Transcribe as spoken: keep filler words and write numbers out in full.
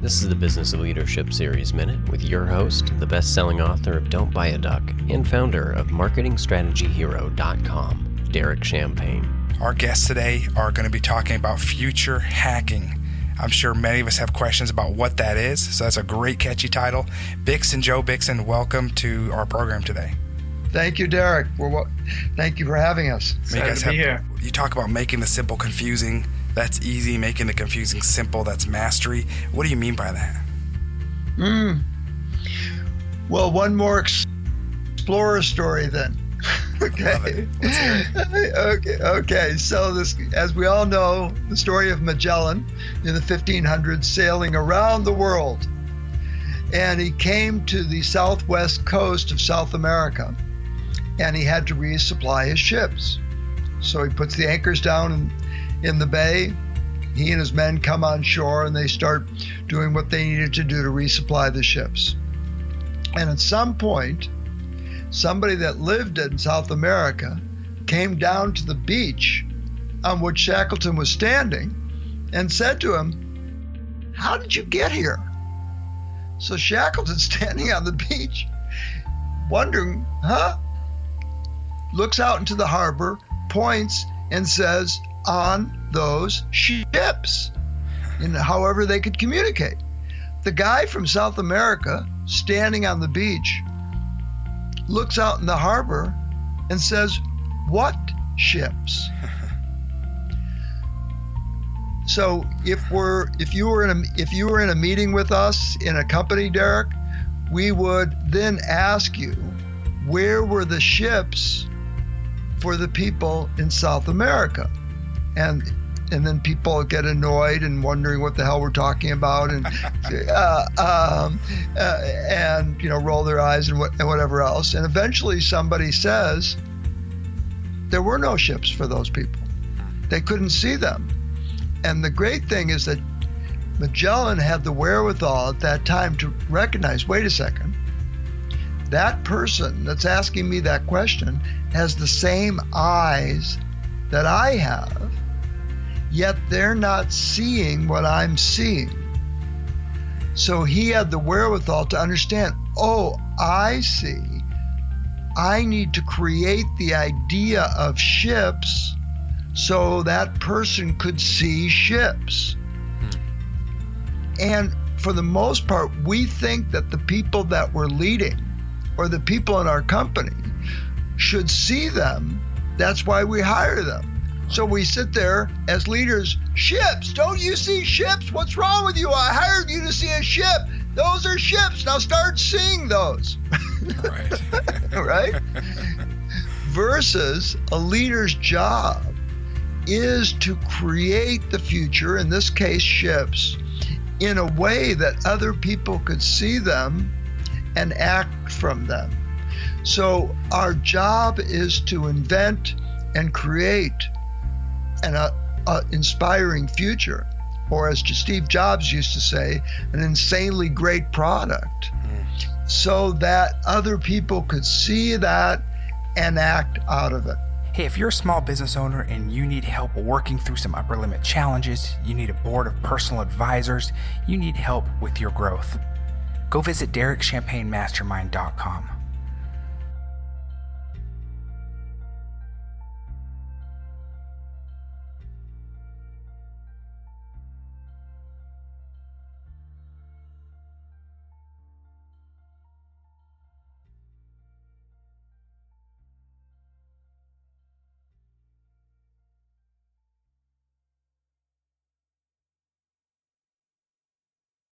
This is the Business of Leadership Series Minute with your host, the best-selling author of Don't Buy a Duck and founder of Marketing Strategy Hero dot com, Derek Champagne. Our guests today are going to be talking about future hacking. I'm sure many of us have questions about what that is, so that's a great catchy title. Bix and Joe Bixen, welcome to our program today. Thank you, Derek. We're well, thank you for having us. You, guys have, here. You talk about making the simple confusing. That's easy. Making the confusing simple. That's mastery. What do you mean by that? Mm. Well, one more explorer story then. Okay. Love it. Let's hear it. okay. Okay. So this, as we all know, the story of Magellan in the fifteen hundreds, sailing around the world, and he came to the southwest coast of South America, and he had to resupply his ships. So he puts the anchors down in, in the bay. He and his men come on shore, and they start doing what they needed to do to resupply the ships. And at some point, somebody that lived in South America came down to the beach on which Shackleton was standing and said to him, "How did you get here?" So Shackleton, standing on the beach, wondering, huh? looks out into the harbor, points, and says, "On those ships," in however they could communicate. The guy from South America, standing on the beach, looks out in the harbor and says, "What ships?" So if we're if you were in a if you were in a meeting with us in a company, Derek, we would then ask you, where were the ships for the people in South America? And and then people get annoyed and wondering what the hell we're talking about, and uh, um, uh, and you know roll their eyes and, what, and whatever else. And eventually somebody says, there were no ships for those people. They couldn't see them. And the great thing is that Magellan had the wherewithal at that time to recognize, wait a second, that person that's asking me that question has the same eyes that I have, yet they're not seeing what I'm seeing. So he had the wherewithal to understand, oh, I see. I need to create the idea of ships so that person could see ships. And for the most part, we think that the people that we're leading or the people in our company should see them. That's why we hire them. So we sit there as leaders, ships, don't you see ships? What's wrong with you? I hired you to see a ship. Those are ships. Now start seeing those. Right. Right? Versus a leader's job is to create the future, in this case ships, in a way that other people could see them and act from them. So our job is to invent and create an uh, uh, inspiring future, or as Steve Jobs used to say, an insanely great product, mm. so that other people could see that and act out of it. Hey, if you're a small business owner and you need help working through some upper limit challenges, you need a board of personal advisors, you need help with your growth, go visit Derek Champagne Mastermind dot com.